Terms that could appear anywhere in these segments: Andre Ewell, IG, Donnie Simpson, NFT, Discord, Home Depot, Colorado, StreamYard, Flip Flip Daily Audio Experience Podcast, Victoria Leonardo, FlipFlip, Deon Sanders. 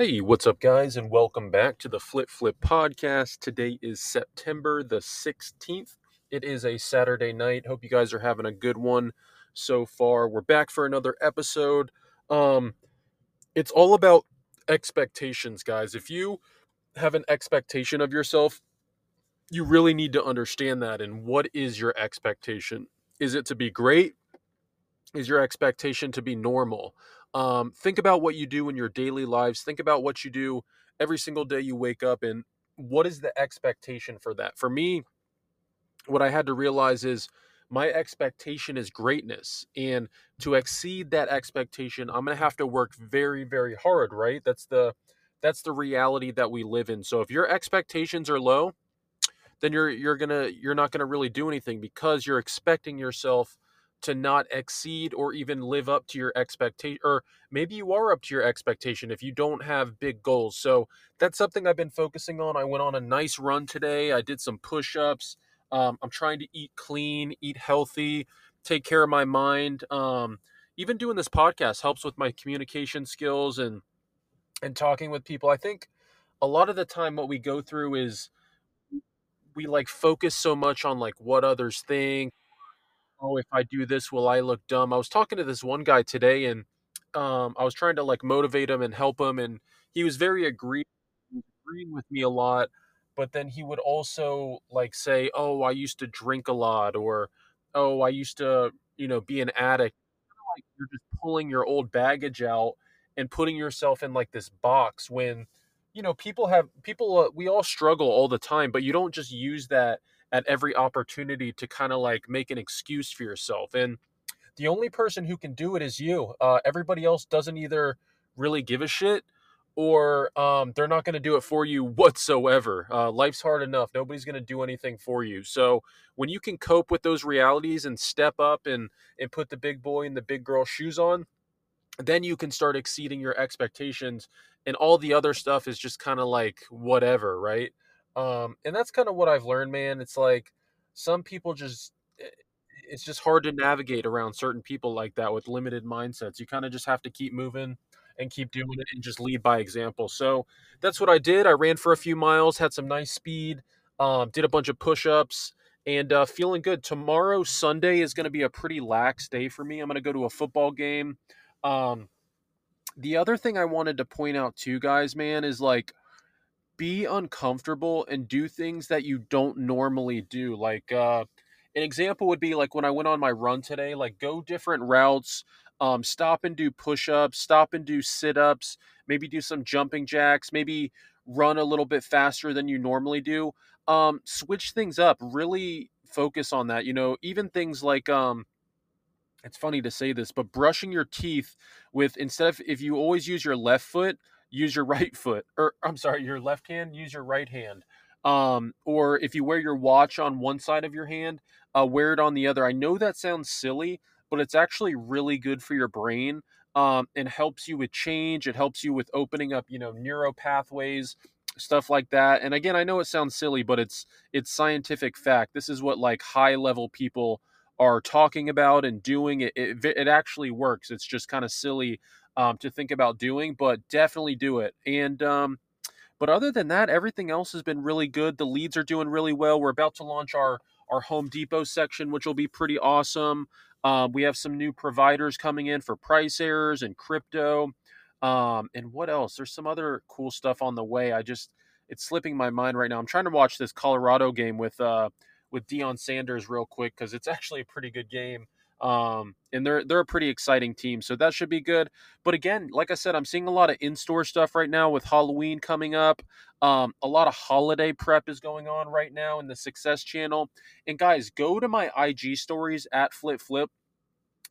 Hey, what's up, guys, and welcome back to the Flip Flip Podcast. Today is September the 16th. It is a Saturday night. Hope you guys are having a good one so far. We're back for another episode. It's all about expectations, guys. If you have an expectation of yourself, you really need to understand that. And what is your expectation? Is it to be great? Is your expectation to be normal? Think about what you do in your daily lives. Think about what you do every single day you wake up, and what is the expectation for that? For me, what I had to realize is my expectation is greatness, and to exceed that expectation, I'm going to have to work very, very hard, right? That's the reality that we live in. So if your expectations are low, then you're not going to really do anything, because you're expecting yourself to not exceed or even live up to your expectation, or maybe you are up to your expectation if you don't have big goals. So that's something I've been focusing on. I went on a nice run today. I did some push-ups. I'm trying to eat clean, eat healthy, take care of my mind. Even doing this podcast helps with my communication skills and talking with people. I think a lot of the time what we go through is we focus so much on what others think. Oh, if I do this, will I look dumb? I was talking to this one guy today, and I was trying to motivate him and help him. And he was very agreeing with me a lot, but then he would also say, oh, I used to drink a lot, or, oh, I used to, be an addict. You're just pulling your old baggage out and putting yourself in this box when, we all struggle all the time, but you don't just use that at every opportunity to make an excuse for yourself. And the only person who can do it is you. Everybody else doesn't either really give a shit, or they're not going to do it for you whatsoever. Life's hard enough. Nobody's going to do anything for you. So when you can cope with those realities and step up and put the big boy and the big girl shoes on, then you can start exceeding your expectations, and all the other stuff is just whatever, right? And that's what I've learned, man. It's some people it's just hard to navigate around certain people like that with limited mindsets. You just have to keep moving and keep doing it and just lead by example. So that's what I did. I ran for a few miles, had some nice speed, did a bunch of push-ups, and feeling good. Tomorrow, Sunday, is going to be a pretty lax day for me. I'm going to go to a football game. The other thing I wanted to point out too, guys, man, is be uncomfortable and do things that you don't normally do. An example would be when I went on my run today, go different routes, stop and do push-ups, stop and do sit-ups, maybe do some jumping jacks, maybe run a little bit faster than you normally do. Switch things up, really focus on that. Even things it's funny to say this, but brushing your teeth if you always use your left foot, use your right foot, or I'm sorry, your left hand, use your right hand. Or if you wear your watch on one side of your hand, wear it on the other. I know that sounds silly, but it's actually really good for your brain. And helps you with change. It helps you with opening up, neuro pathways, stuff like that. And again, I know it sounds silly, but it's scientific fact. This is what high level people are talking about and doing. It actually works. It's just kind of silly to think about doing, but definitely do it. And, but other than that, everything else has been really good. The leads are doing really well. We're about to launch our Home Depot section, which will be pretty awesome. We have some new providers coming in for price errors and crypto. And what else? There's some other cool stuff on the way. It's slipping my mind right now. I'm trying to watch this Colorado game with Deon Sanders real quick, because it's actually a pretty good game. And they're a pretty exciting team, so that should be good. But again, like I said, I'm seeing a lot of in-store stuff right now with Halloween coming up. A lot of holiday prep is going on right now in the Success Channel. And guys, go to my IG stories at FlipFlip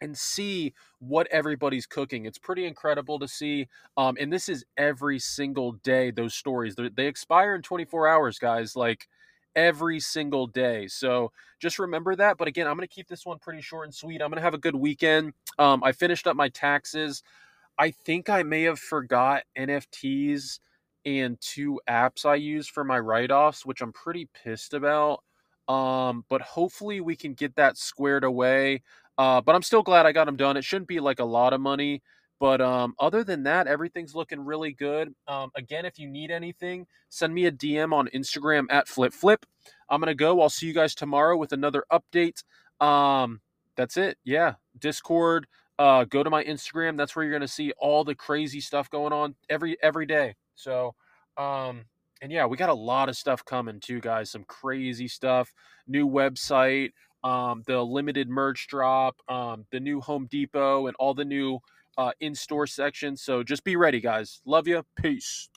and see what everybody's cooking. It's pretty incredible to see. And this is every single day, those stories. They expire in 24 hours, guys. every single day. So just remember that. But again, I'm going to keep this one pretty short and sweet. I'm going to have a good weekend. I finished up my taxes. I think I may have forgot NFTs and two apps I use for my write-offs, which I'm pretty pissed about. But hopefully we can get that squared away. But I'm still glad I got them done. It shouldn't be like a lot of money. But other than that, everything's looking really good. Again, if you need anything, send me a DM on Instagram at FlipFlip. I'm going to go. I'll see you guys tomorrow with another update. That's it. Yeah. Discord. Go to my Instagram. That's where you're going to see all the crazy stuff going on every day. So, and yeah, we got a lot of stuff coming too, guys. Some crazy stuff. New website. The limited merch drop. The new Home Depot and all the new in-store section. So just be ready, guys. Love you. Peace.